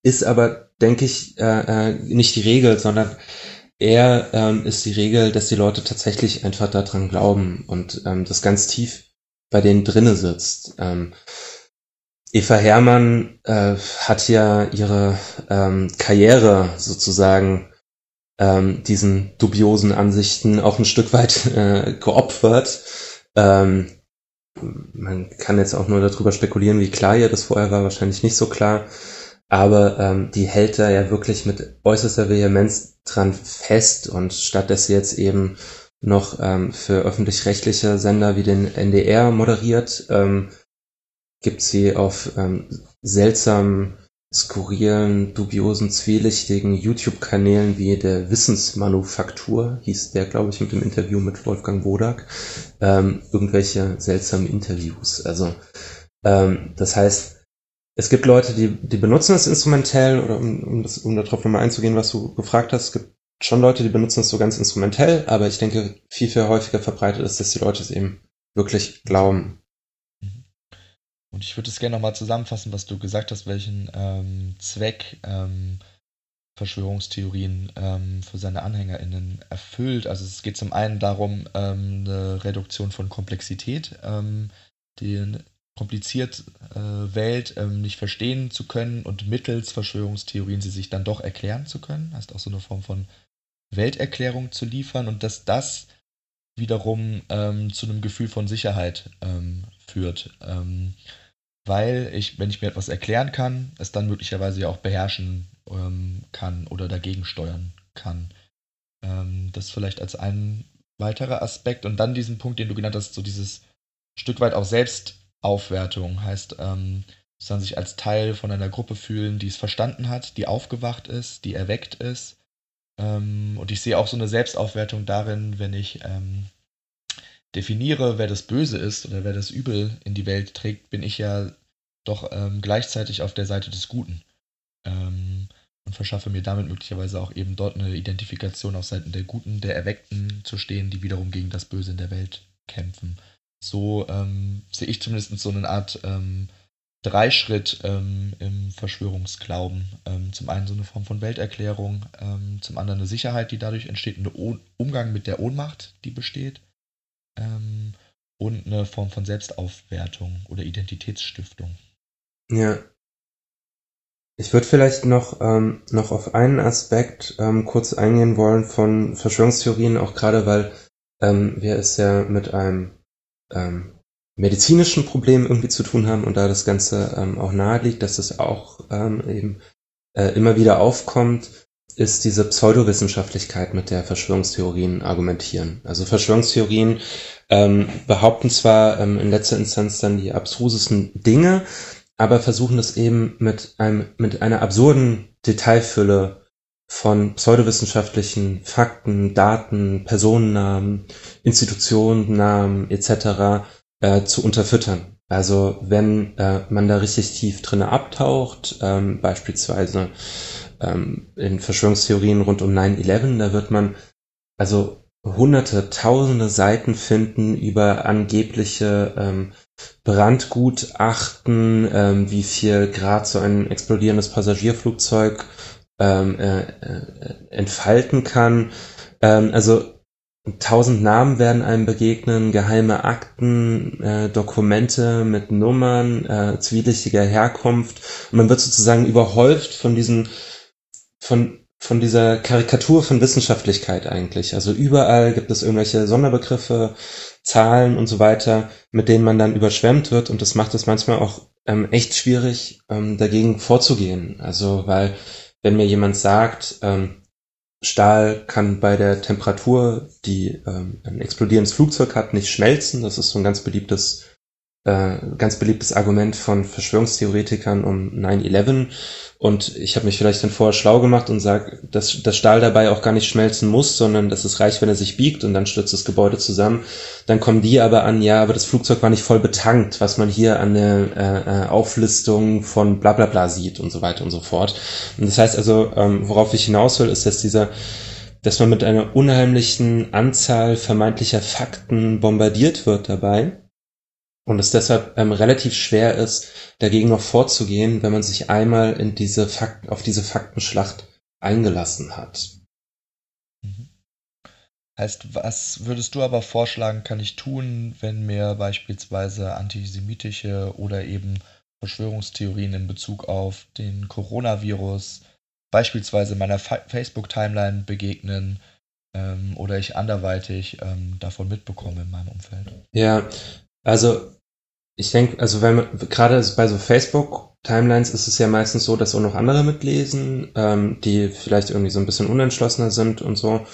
ist aber denke ich, äh, nicht die Regel, sondern eher ähm, ist die Regel, dass die Leute tatsächlich einfach daran glauben und ähm, das ganz tief bei denen drinne sitzt. Ähm, Eva Herman äh, hat ja ihre ähm, Karriere sozusagen ähm, diesen dubiosen Ansichten auch ein Stück weit äh, geopfert. Ähm, man kann jetzt auch nur darüber spekulieren, wie klar ihr das vorher war, wahrscheinlich nicht so klar, aber ähm, die hält da ja wirklich mit äußerster Vehemenz dran fest, und statt dass sie jetzt eben noch ähm, für öffentlich-rechtliche Sender wie den N D R moderiert, ähm, gibt sie auf ähm, seltsamen, skurrilen, dubiosen, zwielichtigen YouTube-Kanälen wie der Wissensmanufaktur, hieß der, glaube ich, mit dem Interview mit Wolfgang Wodak, ähm, irgendwelche seltsamen Interviews. Also ähm, das heißt, es gibt Leute, die die benutzen das instrumentell, oder um, um, das, um darauf nochmal einzugehen, was du gefragt hast, es gibt schon Leute, die benutzen das so ganz instrumentell, aber ich denke, viel, viel häufiger verbreitet ist, dass die Leute es eben wirklich glauben. Und ich würde es gerne nochmal zusammenfassen, was du gesagt hast, welchen ähm, Zweck ähm, Verschwörungstheorien ähm, für seine AnhängerInnen erfüllt. Also es geht zum einen darum, ähm, eine Reduktion von Komplexität, ähm, die komplizierte äh, Welt ähm, nicht verstehen zu können und mittels Verschwörungstheorien sie sich dann doch erklären zu können. Heißt auch so eine Form von Welterklärung zu liefern, und dass das wiederum ähm, zu einem Gefühl von Sicherheit ähm, führt. Ähm, weil ich, wenn ich mir etwas erklären kann, es dann möglicherweise ja auch beherrschen ähm, kann oder dagegen steuern kann. Ähm, das vielleicht als ein weiterer Aspekt. Und dann diesen Punkt, den du genannt hast, so dieses Stück weit auch Selbstaufwertung. Heißt, ähm, dass man sich als Teil von einer Gruppe fühlen, die es verstanden hat, die aufgewacht ist, die erweckt ist. Ähm, und ich sehe auch so eine Selbstaufwertung darin, wenn ich ähm, definiere, wer das Böse ist oder wer das Übel in die Welt trägt, bin ich ja doch ähm, gleichzeitig auf der Seite des Guten ähm, und verschaffe mir damit möglicherweise auch eben dort eine Identifikation auf Seiten der Guten, der Erweckten zu stehen, die wiederum gegen das Böse in der Welt kämpfen. So ähm, sehe ich zumindest so eine Art ähm, Dreischritt ähm, im Verschwörungsglauben. Ähm, zum einen so eine Form von Welterklärung, ähm, zum anderen eine Sicherheit, die dadurch entsteht, ein o- Umgang mit der Ohnmacht, die besteht, ähm, und eine Form von Selbstaufwertung oder Identitätsstiftung. Ja. Ich würde vielleicht noch, ähm, noch auf einen Aspekt ähm, kurz eingehen wollen von Verschwörungstheorien, auch gerade weil ähm, wir es ja mit einem ähm, medizinischen Problemen irgendwie zu tun haben und da das Ganze ähm, auch nahe liegt, dass das auch ähm, eben äh, immer wieder aufkommt, ist diese Pseudowissenschaftlichkeit, mit der Verschwörungstheorien argumentieren. Also Verschwörungstheorien ähm, behaupten zwar ähm, in letzter Instanz dann die abstrusesten Dinge, aber versuchen das eben mit einem mit einer absurden Detailfülle von pseudowissenschaftlichen Fakten, Daten, Personennamen, Institutionennamen et cetera Äh, zu unterfüttern. Also wenn äh, man da richtig tief drinne abtaucht, ähm, beispielsweise ähm, in Verschwörungstheorien rund um nine eleven, da wird man also hunderte, tausende Seiten finden über angebliche ähm, Brandgutachten, ähm, wie viel Grad so ein explodierendes Passagierflugzeug ähm, äh, äh, entfalten kann. Ähm, also Tausend Namen werden einem begegnen, geheime Akten, äh, Dokumente mit Nummern, äh, zwielichtiger Herkunft. Und man wird sozusagen überhäuft von diesen, von, von dieser Karikatur von Wissenschaftlichkeit eigentlich. Also überall gibt es irgendwelche Sonderbegriffe, Zahlen und so weiter, mit denen man dann überschwemmt wird. Und das macht es manchmal auch ähm, echt schwierig, ähm, dagegen vorzugehen. Also, weil, wenn mir jemand sagt, ähm, Stahl kann bei der Temperatur, die ähm, ein explodierendes Flugzeug hat, nicht schmelzen. Das ist so ein ganz beliebtes, äh, ganz beliebtes Argument von Verschwörungstheoretikern um nine eleven. Und ich habe mich vielleicht dann vorher schlau gemacht und sage, dass, dass Stahl dabei auch gar nicht schmelzen muss, sondern dass es reicht, wenn er sich biegt und dann stürzt das Gebäude zusammen. Dann kommen die aber an, ja, aber das Flugzeug war nicht voll betankt, was man hier an der äh, Auflistung von bla bla bla sieht und so weiter und so fort. Und das heißt also, ähm, worauf ich hinaus will, ist, dass dieser, dass man mit einer unheimlichen Anzahl vermeintlicher Fakten bombardiert wird dabei und es deshalb ähm, relativ schwer ist, dagegen noch vorzugehen, wenn man sich einmal in diese Fakten, auf diese Faktenschlacht eingelassen hat. Mhm. Heißt, was würdest du aber vorschlagen, kann ich tun, wenn mir beispielsweise antisemitische oder eben Verschwörungstheorien in Bezug auf den Coronavirus beispielsweise meiner Fa- Facebook-Timeline begegnen ähm, oder ich anderweitig ähm, davon mitbekomme in meinem Umfeld? Ja, also ich denke, also wenn man gerade bei so Facebook-Timelines ist es ja meistens so, dass auch noch andere mitlesen, ähm, die vielleicht irgendwie so ein bisschen unentschlossener sind und so.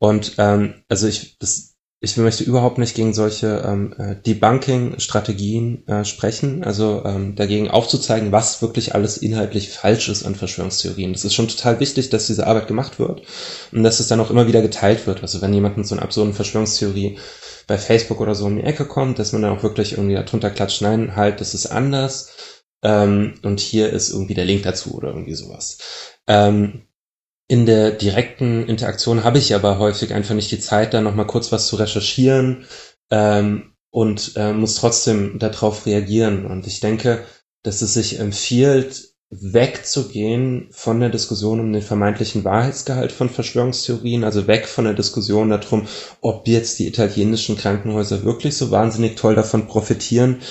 Und ähm, also ich, das, ich möchte überhaupt nicht gegen solche ähm, Debunking-Strategien äh, sprechen, also ähm, dagegen aufzuzeigen, was wirklich alles inhaltlich falsch ist an Verschwörungstheorien. Das ist schon total wichtig, dass diese Arbeit gemacht wird und dass es dann auch immer wieder geteilt wird. Also wenn jemand mit so einer absurden Verschwörungstheorie bei Facebook oder so um die Ecke kommt, dass man dann auch wirklich irgendwie darunter klatscht, nein, halt, das ist anders ähm, und hier ist irgendwie der Link dazu oder irgendwie sowas. Ähm, In der direkten Interaktion habe ich aber häufig einfach nicht die Zeit, da nochmal kurz was zu recherchieren ähm, und äh, muss trotzdem darauf reagieren. Und ich denke, dass es sich empfiehlt, wegzugehen von der Diskussion um den vermeintlichen Wahrheitsgehalt von Verschwörungstheorien, also weg von der Diskussion darum, ob jetzt die italienischen Krankenhäuser wirklich so wahnsinnig toll davon profitieren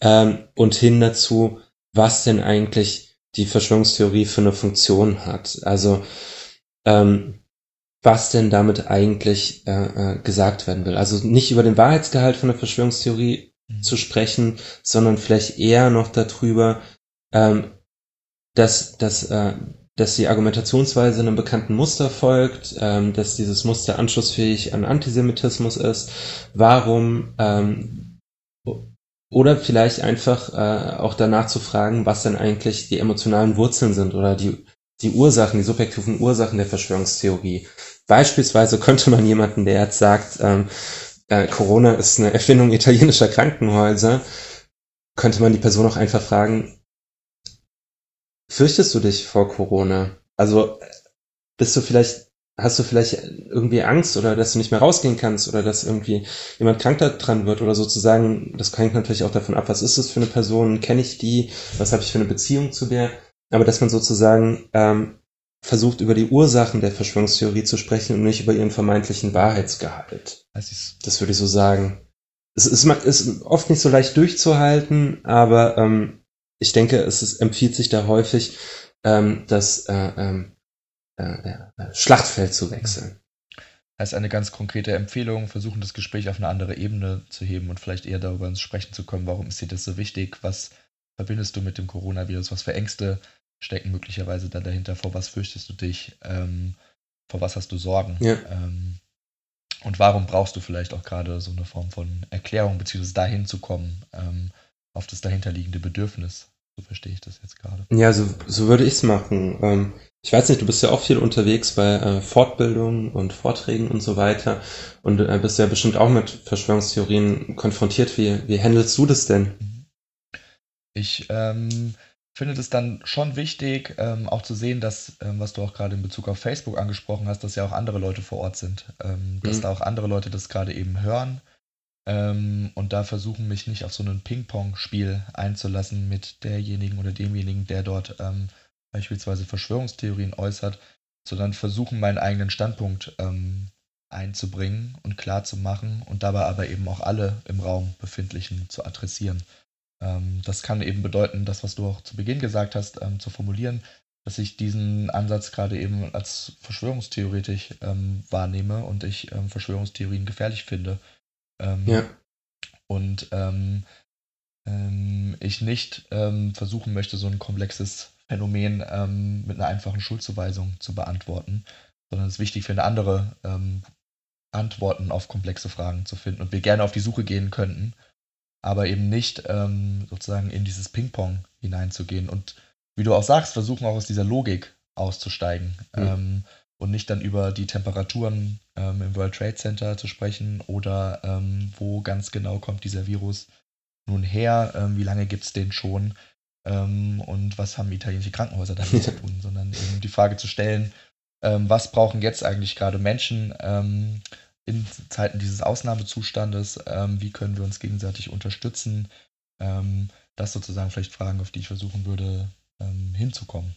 ähm, und hin dazu, was denn eigentlich die Verschwörungstheorie für eine Funktion hat. Also Ähm, was denn damit eigentlich äh, gesagt werden will. Also nicht über den Wahrheitsgehalt von der Verschwörungstheorie mhm. zu sprechen, sondern vielleicht eher noch darüber, ähm, dass, dass, äh, dass die Argumentationsweise einem bekannten Muster folgt, ähm, dass dieses Muster anschlussfähig an Antisemitismus ist. Warum ähm, Oder vielleicht einfach äh, auch danach zu fragen, was denn eigentlich die emotionalen Wurzeln sind oder die die Ursachen, die subjektiven Ursachen der Verschwörungstheorie. Beispielsweise könnte man jemanden, der jetzt sagt, ähm, äh, Corona ist eine Erfindung italienischer Krankenhäuser, könnte man die Person auch einfach fragen, fürchtest du dich vor Corona? Also bist du vielleicht, hast du vielleicht irgendwie Angst oder dass du nicht mehr rausgehen kannst oder dass irgendwie jemand krank daran wird oder sozusagen, das hängt natürlich auch davon ab, was ist das für eine Person, kenne ich die, was habe ich für eine Beziehung zu der? Aber dass man sozusagen ähm, versucht, über die Ursachen der Verschwörungstheorie zu sprechen und nicht über ihren vermeintlichen Wahrheitsgehalt. Das würde ich so sagen. Es ist, ist oft nicht so leicht durchzuhalten, aber ähm, ich denke, es ist, empfiehlt sich da häufig, ähm, das äh, äh, Schlachtfeld zu wechseln. Das heißt, eine ganz konkrete Empfehlung, versuchen, das Gespräch auf eine andere Ebene zu heben und vielleicht eher darüber ins Sprechen zu kommen, warum ist dir das so wichtig, was verbindest du mit dem Coronavirus, was für Ängste stecken möglicherweise dann dahinter, vor was fürchtest du dich, ähm, vor was hast du Sorgen, ja. ähm, und warum brauchst du vielleicht auch gerade so eine Form von Erklärung, beziehungsweise dahin zu kommen, ähm, auf das dahinterliegende Bedürfnis, so verstehe ich das jetzt gerade. Ja, so, so würde ich es machen. Ähm, ich weiß nicht, du bist ja auch viel unterwegs bei äh, Fortbildungen und Vorträgen und so weiter und äh, bist ja bestimmt auch mit Verschwörungstheorien konfrontiert. Wie, wie handelst du das denn? Ich, ähm, finde es dann schon wichtig, ähm, auch zu sehen, dass, ähm, was du auch gerade in Bezug auf Facebook angesprochen hast, dass ja auch andere Leute vor Ort sind, ähm, mhm. dass da auch andere Leute das gerade eben hören, ähm, und da versuchen, mich nicht auf so ein Ping-Pong-Spiel einzulassen mit derjenigen oder demjenigen, der dort ähm, beispielsweise Verschwörungstheorien äußert, sondern versuchen, meinen eigenen Standpunkt ähm, einzubringen und klar zu machen und dabei aber eben auch alle im Raum Befindlichen zu adressieren. Das kann eben bedeuten, das, was du auch zu Beginn gesagt hast, ähm, zu formulieren, dass ich diesen Ansatz gerade eben als verschwörungstheoretisch ähm, wahrnehme und ich ähm, Verschwörungstheorien gefährlich finde. Ähm, ja. Und ähm, ähm, ich nicht ähm, versuchen möchte, so ein komplexes Phänomen ähm, mit einer einfachen Schuldzuweisung zu beantworten, sondern es ist wichtig für eine andere, ähm, Antworten auf komplexe Fragen zu finden und wir gerne auf die Suche gehen könnten, aber eben nicht ähm, sozusagen in dieses Ping-Pong hineinzugehen und wie du auch sagst, versuchen auch aus dieser Logik auszusteigen, mhm. ähm, und nicht dann über die Temperaturen ähm, im World Trade Center zu sprechen oder ähm, wo ganz genau kommt dieser Virus nun her, ähm, wie lange gibt es den schon, ähm, und was haben italienische Krankenhäuser damit ja. zu tun, sondern eben die Frage zu stellen, ähm, was brauchen jetzt eigentlich gerade Menschen, ähm, in Zeiten dieses Ausnahmezustandes, ähm, wie können wir uns gegenseitig unterstützen, ähm, das sozusagen vielleicht Fragen, auf die ich versuchen würde, ähm, hinzukommen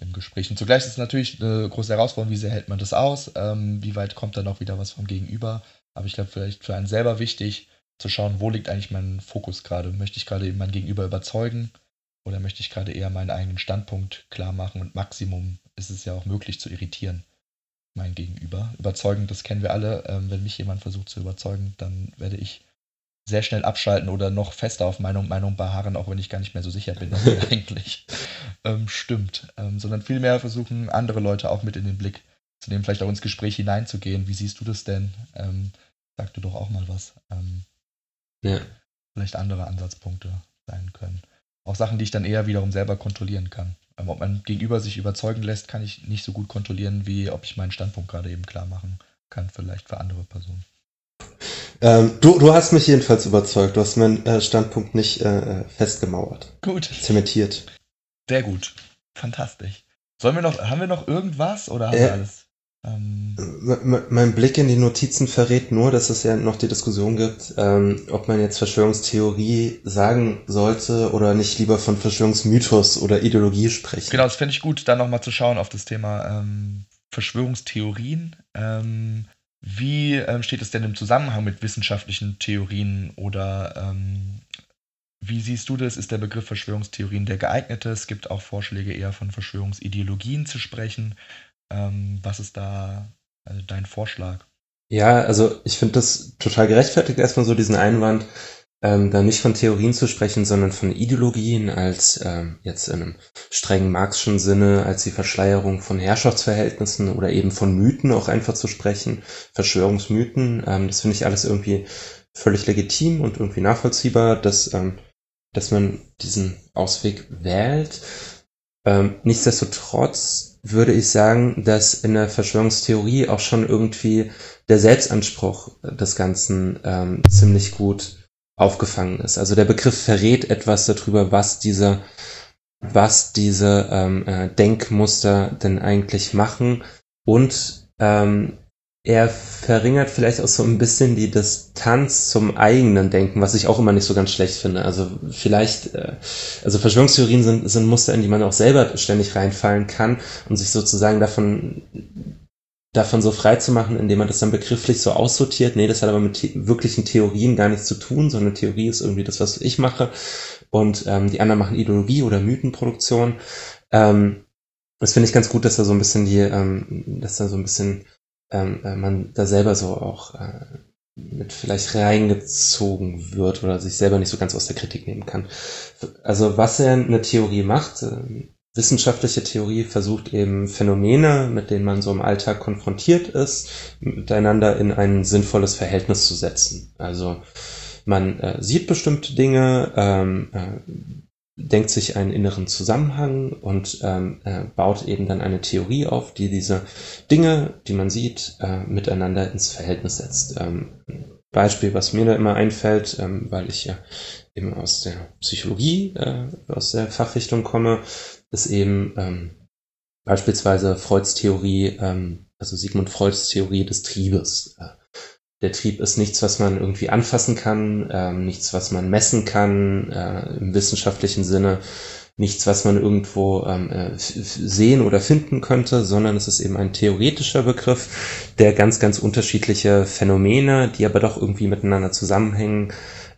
im Gespräch. Und zugleich ist es natürlich eine große Herausforderung, wie sehr hält man das aus, ähm, wie weit kommt dann auch wieder was vom Gegenüber, aber ich glaube, vielleicht für einen selber wichtig, zu schauen, wo liegt eigentlich mein Fokus gerade? Möchte ich gerade eben mein Gegenüber überzeugen oder möchte ich gerade eher meinen eigenen Standpunkt klar machen? Und Maximum ist es ja auch möglich zu irritieren, mein Gegenüber. Überzeugen, das kennen wir alle. Ähm, wenn mich jemand versucht zu überzeugen, dann werde ich sehr schnell abschalten oder noch fester auf meine Meinung beharren, auch wenn ich gar nicht mehr so sicher bin, dass sie eigentlich ähm, stimmt. Ähm, sondern vielmehr versuchen, andere Leute auch mit in den Blick zu nehmen, vielleicht auch ins Gespräch hineinzugehen. Wie siehst du das denn? Ähm, sag du doch auch mal was. Ähm, Ja. Vielleicht andere Ansatzpunkte sein können. Auch Sachen, die ich dann eher wiederum selber kontrollieren kann. Aber ob mein Gegenüber sich überzeugen lässt, kann ich nicht so gut kontrollieren, wie ob ich meinen Standpunkt gerade eben klar machen kann, vielleicht für andere Personen. Ähm, du, du hast mich jedenfalls überzeugt. Du hast meinen äh, Standpunkt nicht äh, festgemauert. Gut. Zementiert. Sehr gut. Fantastisch. Sollen wir noch, haben wir noch irgendwas oder haben äh, wir alles? Mein Blick in die Notizen verrät nur, dass es ja noch die Diskussion gibt, ähm, ob man jetzt Verschwörungstheorie sagen sollte oder nicht lieber von Verschwörungsmythos oder Ideologie sprechen. Genau, das fände ich gut, da nochmal zu schauen auf das Thema ähm, Verschwörungstheorien. Ähm, wie ähm, steht es denn im Zusammenhang mit wissenschaftlichen Theorien oder ähm, wie siehst du das? Ist der Begriff Verschwörungstheorien der geeignete? Es gibt auch Vorschläge, eher von Verschwörungsideologien zu sprechen. Ähm, was ist da also dein Vorschlag? Ja, also ich finde das total gerechtfertigt, erstmal so diesen Einwand, ähm, da nicht von Theorien zu sprechen, sondern von Ideologien als ähm, jetzt in einem strengen marxischen Sinne, als die Verschleierung von Herrschaftsverhältnissen oder eben von Mythen auch einfach zu sprechen, Verschwörungsmythen, ähm, das finde ich alles irgendwie völlig legitim und irgendwie nachvollziehbar, dass, ähm, dass man diesen Ausweg wählt. Ähm, nichtsdestotrotz würde ich sagen, dass in der Verschwörungstheorie auch schon irgendwie der Selbstanspruch des Ganzen ähm, ziemlich gut aufgefangen ist. Also der Begriff verrät etwas darüber, was diese, was diese ähm, äh, Denkmuster denn eigentlich machen, und ähm, er verringert vielleicht auch so ein bisschen die Distanz zum eigenen Denken, was ich auch immer nicht so ganz schlecht finde. Also vielleicht, also Verschwörungstheorien sind, sind Muster, in die man auch selber ständig reinfallen kann, und sich sozusagen davon, davon so frei zu machen, indem man das dann begrifflich so aussortiert. Nee, das hat aber mit the- wirklichen Theorien gar nichts zu tun, sondern Theorie ist irgendwie das, was ich mache, und ähm, die anderen machen Ideologie oder Mythenproduktion. Ähm, das finde ich ganz gut, dass da so ein bisschen die, ähm, dass da so ein bisschen Ähm, man da selber so auch äh, mit vielleicht reingezogen wird oder sich selber nicht so ganz aus der Kritik nehmen kann. Also was er eine Theorie macht, äh, wissenschaftliche Theorie versucht eben Phänomene, mit denen man so im Alltag konfrontiert ist, miteinander in ein sinnvolles Verhältnis zu setzen. Also man äh, sieht bestimmte Dinge, ähm, äh, denkt sich einen inneren Zusammenhang und ähm, äh, baut eben dann eine Theorie auf, die diese Dinge, die man sieht, äh, miteinander ins Verhältnis setzt. Ähm, Beispiel, was mir da immer einfällt, ähm, weil ich ja eben aus der Psychologie, äh, aus der Fachrichtung komme, ist eben ähm, beispielsweise Freuds Theorie, ähm, also Sigmund Freuds Theorie des Triebes. Äh, Der Trieb ist nichts, was man irgendwie anfassen kann, äh, nichts, was man messen kann, äh, im wissenschaftlichen Sinne, nichts, was man irgendwo ähm, äh, sehen oder finden könnte, sondern es ist eben ein theoretischer Begriff, der ganz, ganz unterschiedliche Phänomene, die aber doch irgendwie miteinander zusammenhängen,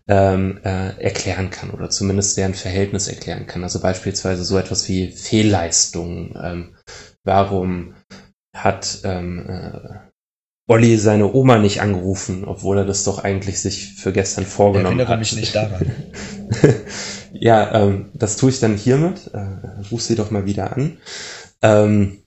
ähm, äh, erklären kann oder zumindest deren Verhältnis erklären kann. Also beispielsweise so etwas wie Fehlleistung. Ähm, warum hat... Ähm, äh, Olli seine Oma nicht angerufen, obwohl er das doch eigentlich sich für gestern vorgenommen hat. Erinnere mich nicht daran. Ja, ähm, das tue ich dann hiermit. Äh, ruf sie doch mal wieder an. Ähm,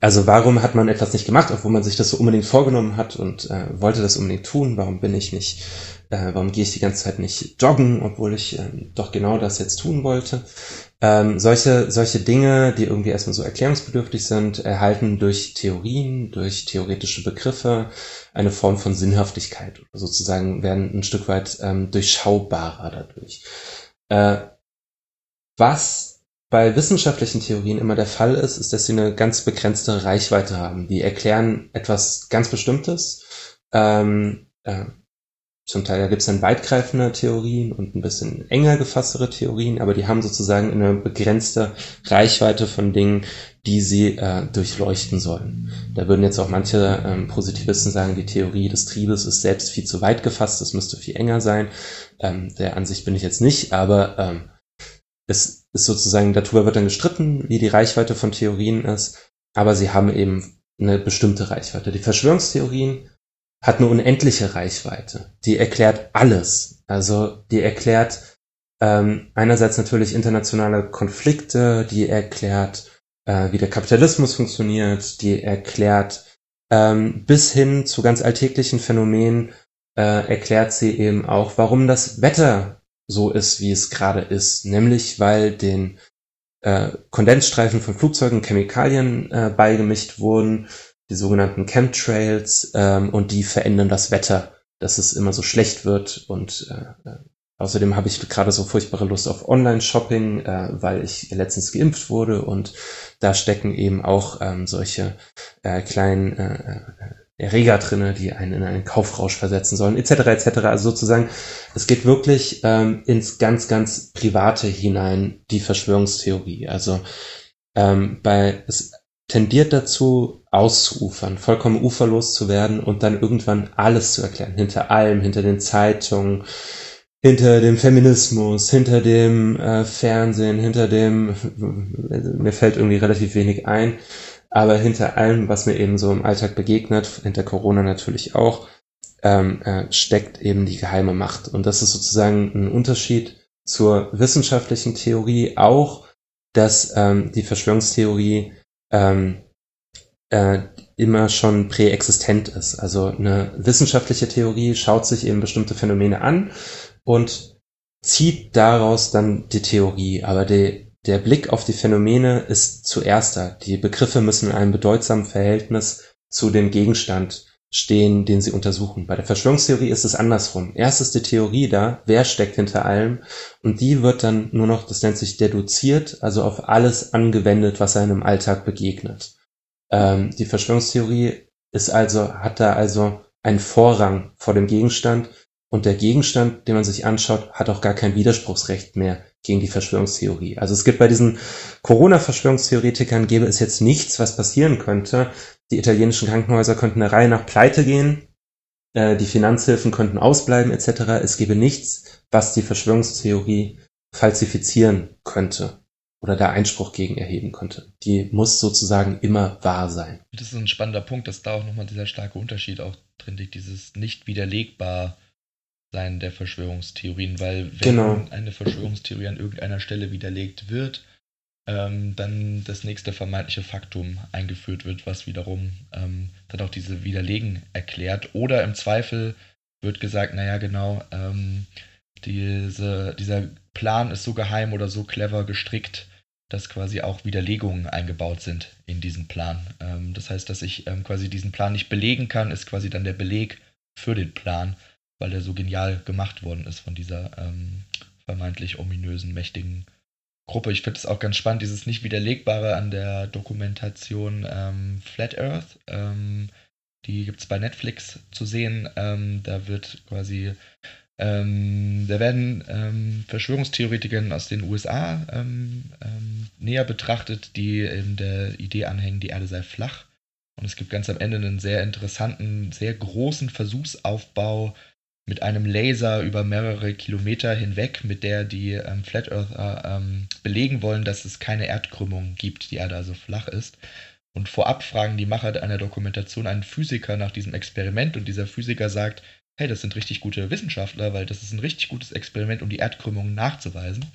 also warum hat man etwas nicht gemacht, obwohl man sich das so unbedingt vorgenommen hat und äh, wollte das unbedingt tun? Warum bin ich nicht, äh, warum gehe ich die ganze Zeit nicht joggen, obwohl ich äh, doch genau das jetzt tun wollte? Ähm, solche, solche Dinge, die irgendwie erstmal so erklärungsbedürftig sind, erhalten durch Theorien, durch theoretische Begriffe eine Form von Sinnhaftigkeit. Sozusagen werden ein Stück weit ähm, durchschaubarer dadurch. Äh, was bei wissenschaftlichen Theorien immer der Fall ist, ist, dass sie eine ganz begrenzte Reichweite haben. Die erklären etwas ganz Bestimmtes Ähm, äh, zum Teil, da gibt es dann weitgreifende Theorien und ein bisschen enger gefasstere Theorien, aber die haben sozusagen eine begrenzte Reichweite von Dingen, die sie äh, durchleuchten sollen. Da würden jetzt auch manche ähm, Positivisten sagen, die Theorie des Triebes ist selbst viel zu weit gefasst, das müsste viel enger sein. Ähm, der Ansicht bin ich jetzt nicht, aber ähm, es ist sozusagen, darüber wird dann gestritten, wie die Reichweite von Theorien ist, aber sie haben eben eine bestimmte Reichweite. Die Verschwörungstheorien hat eine unendliche Reichweite. Die erklärt alles. Also die erklärt ähm, einerseits natürlich internationale Konflikte, die erklärt, äh, wie der Kapitalismus funktioniert, die erklärt ähm, bis hin zu ganz alltäglichen Phänomenen, äh, erklärt sie eben auch, warum das Wetter so ist, wie es gerade ist. Nämlich, weil den äh, Kondensstreifen von Flugzeugen Chemikalien äh, beigemischt wurden, die sogenannten Chemtrails, ähm, und die verändern das Wetter, dass es immer so schlecht wird. Und äh, außerdem habe ich gerade so furchtbare Lust auf Online-Shopping, äh, weil ich letztens geimpft wurde, und da stecken eben auch ähm, solche äh, kleinen äh, Erreger drinne, die einen in einen Kaufrausch versetzen sollen, et cetera et cetera. Also sozusagen, es geht wirklich ähm, ins ganz, ganz Private hinein, die Verschwörungstheorie. Also ähm, bei... Es, tendiert dazu, auszuufern, vollkommen uferlos zu werden und dann irgendwann alles zu erklären. Hinter allem, hinter den Zeitungen, hinter dem Feminismus, hinter dem äh, Fernsehen, hinter dem, mir fällt irgendwie relativ wenig ein, aber hinter allem, was mir eben so im Alltag begegnet, hinter Corona natürlich auch, ähm, äh, steckt eben die geheime Macht. Und das ist sozusagen ein Unterschied zur wissenschaftlichen Theorie auch, dass ähm, die Verschwörungstheorie Ähm, äh, immer schon präexistent ist. Also eine wissenschaftliche Theorie schaut sich eben bestimmte Phänomene an und zieht daraus dann die Theorie. Aber die, der Blick auf die Phänomene ist zuerst da. Die Begriffe müssen in einem bedeutsamen Verhältnis zu dem Gegenstand stehen, den sie untersuchen. Bei der Verschwörungstheorie ist es andersrum. Erst ist die Theorie da, wer steckt hinter allem, und die wird dann nur noch, das nennt sich deduziert, also auf alles angewendet, was einem im Alltag begegnet. Ähm, die Verschwörungstheorie ist also, hat da also einen Vorrang vor dem Gegenstand, und der Gegenstand, den man sich anschaut, hat auch gar kein Widerspruchsrecht mehr gegen die Verschwörungstheorie. Also es gibt bei diesen Corona-Verschwörungstheoretikern, gäbe es jetzt nichts, was passieren könnte. Die italienischen Krankenhäuser könnten der Reihe nach pleite gehen, äh, die Finanzhilfen könnten ausbleiben et cetera. Es gäbe nichts, was die Verschwörungstheorie falsifizieren könnte oder da Einspruch gegen erheben könnte. Die muss sozusagen immer wahr sein. Das ist ein spannender Punkt, dass da auch nochmal dieser starke Unterschied auch drin liegt, dieses nicht widerlegbar sein der Verschwörungstheorien, weil wenn genau. eine Verschwörungstheorie an irgendeiner Stelle widerlegt wird, ähm, dann das nächste vermeintliche Faktum eingeführt wird, was wiederum ähm, dann auch diese Widerlegen erklärt. Oder im Zweifel wird gesagt, naja genau, ähm, diese, dieser Plan ist so geheim oder so clever gestrickt, dass quasi auch Widerlegungen eingebaut sind in diesen Plan. Ähm, das heißt, dass ich ähm, quasi diesen Plan nicht belegen kann, ist quasi dann der Beleg für den Plan, weil der so genial gemacht worden ist von dieser ähm, vermeintlich ominösen, mächtigen Gruppe. Ich finde es auch ganz spannend, dieses nicht widerlegbare an der Dokumentation ähm, Flat Earth. Ähm, die gibt es bei Netflix zu sehen. Ähm, da wird quasi, ähm, da werden ähm, Verschwörungstheoretikerinnen aus den U S A ähm, ähm, näher betrachtet, die in der Idee anhängen, die Erde sei flach. Und es gibt ganz am Ende einen sehr interessanten, sehr großen Versuchsaufbau mit einem Laser über mehrere Kilometer hinweg, mit der die ähm, Flat Earther ähm, belegen wollen, dass es keine Erdkrümmung gibt, die Erde also flach ist. Und vorab fragen die Macher einer Dokumentation einen Physiker nach diesem Experiment, und dieser Physiker sagt, hey, das sind richtig gute Wissenschaftler, weil das ist ein richtig gutes Experiment, um die Erdkrümmung nachzuweisen.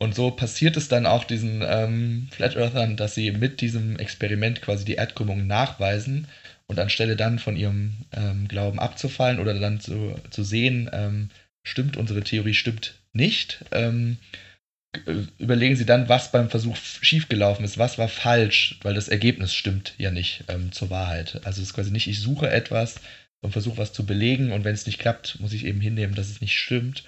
Und so passiert es dann auch diesen ähm, Flat Earthern, dass sie mit diesem Experiment quasi die Erdkrümmung nachweisen. Und anstelle dann von ihrem ähm, Glauben abzufallen oder dann zu, zu sehen, ähm, stimmt unsere Theorie, stimmt nicht, ähm, überlegen sie dann, was beim Versuch schiefgelaufen ist, was war falsch, weil das Ergebnis stimmt ja nicht ähm, zur Wahrheit. Also es ist quasi nicht, ich suche etwas und versuche was zu belegen, und wenn es nicht klappt, muss ich eben hinnehmen, dass es nicht stimmt,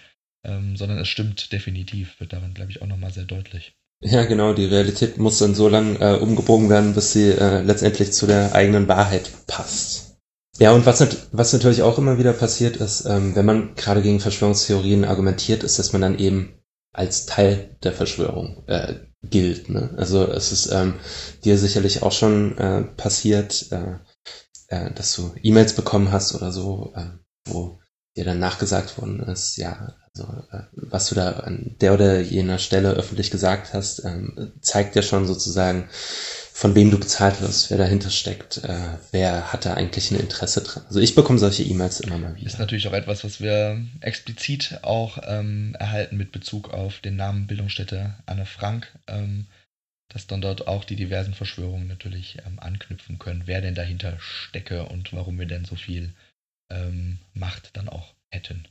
ähm, sondern es stimmt definitiv, wird daran, glaube ich, auch nochmal sehr deutlich. Ja, genau, die Realität muss dann so lange äh, umgebogen werden, bis sie äh, letztendlich zu der eigenen Wahrheit passt. Ja, und was, was natürlich auch immer wieder passiert ist, ähm, wenn man gerade gegen Verschwörungstheorien argumentiert, ist, dass man dann eben als Teil der Verschwörung äh, gilt. Ne? Also es ist ähm, dir sicherlich auch schon äh, passiert, äh, äh, dass du E-Mails bekommen hast oder so, äh, wo dir dann nachgesagt worden ist, ja, also äh, was du da an der oder jener Stelle öffentlich gesagt hast, äh, zeigt ja schon sozusagen, von wem du bezahlt wirst, wer dahinter steckt, äh, wer hat da eigentlich ein Interesse dran. Also ich bekomme solche E-Mails immer mal wieder. Das ist natürlich auch etwas, was wir explizit auch ähm, erhalten mit Bezug auf den Namen Bildungsstätte Anne Frank, ähm, dass dann dort auch die diversen Verschwörungen natürlich ähm, anknüpfen können, wer denn dahinter stecke und warum wir denn so viel ähm, Macht dann auch hätten.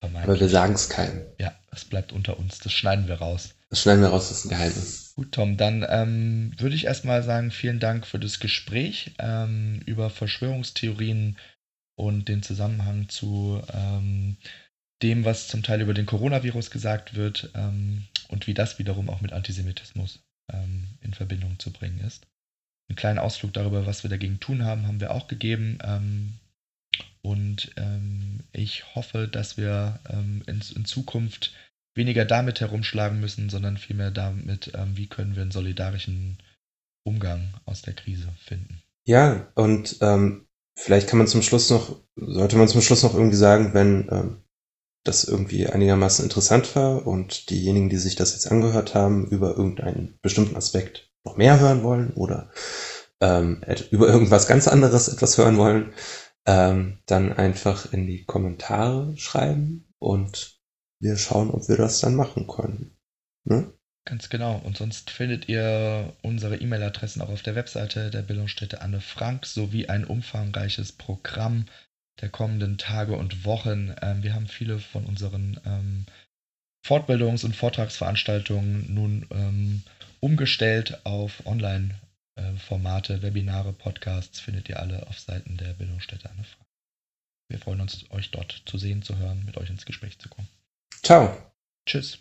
Aber wir sagen es keinem. Ja, das bleibt unter uns, das schneiden wir raus. Das schneiden wir raus, das ist ein Geheimnis. Gut, Tom, dann ähm, würde ich erstmal sagen, vielen Dank für das Gespräch ähm, über Verschwörungstheorien und den Zusammenhang zu ähm, dem, was zum Teil über den Coronavirus gesagt wird ähm, und wie das wiederum auch mit Antisemitismus ähm, in Verbindung zu bringen ist. Einen kleinen Ausflug darüber, was wir dagegen tun haben, haben wir auch gegeben. Ähm, und ähm, ich hoffe, dass wir ähm, in, in Zukunft weniger damit herumschlagen müssen, sondern vielmehr damit, ähm, wie können wir einen solidarischen Umgang aus der Krise finden. Ja, und ähm, vielleicht kann man zum Schluss noch, sollte man zum Schluss noch irgendwie sagen, wenn ähm, das irgendwie einigermaßen interessant war und diejenigen, die sich das jetzt angehört haben, über irgendeinen bestimmten Aspekt noch mehr hören wollen oder ähm, über irgendwas ganz anderes etwas hören wollen, ähm, dann einfach in die Kommentare schreiben und wir schauen, ob wir das dann machen können. Ne? Ganz genau. Und sonst findet ihr unsere E-Mail-Adressen auch auf der Webseite der Bildungsstätte Anne Frank sowie ein umfangreiches Programm der kommenden Tage und Wochen. Ähm, wir haben viele von unseren ähm, Fortbildungs- und Vortragsveranstaltungen nun ähm, umgestellt auf Online-Formate, Webinare, Podcasts. Findet ihr alle auf Seiten der Bildungsstätte Anne Frank. Wir freuen uns, euch dort zu sehen, zu hören, mit euch ins Gespräch zu kommen. Ciao. Tschüss.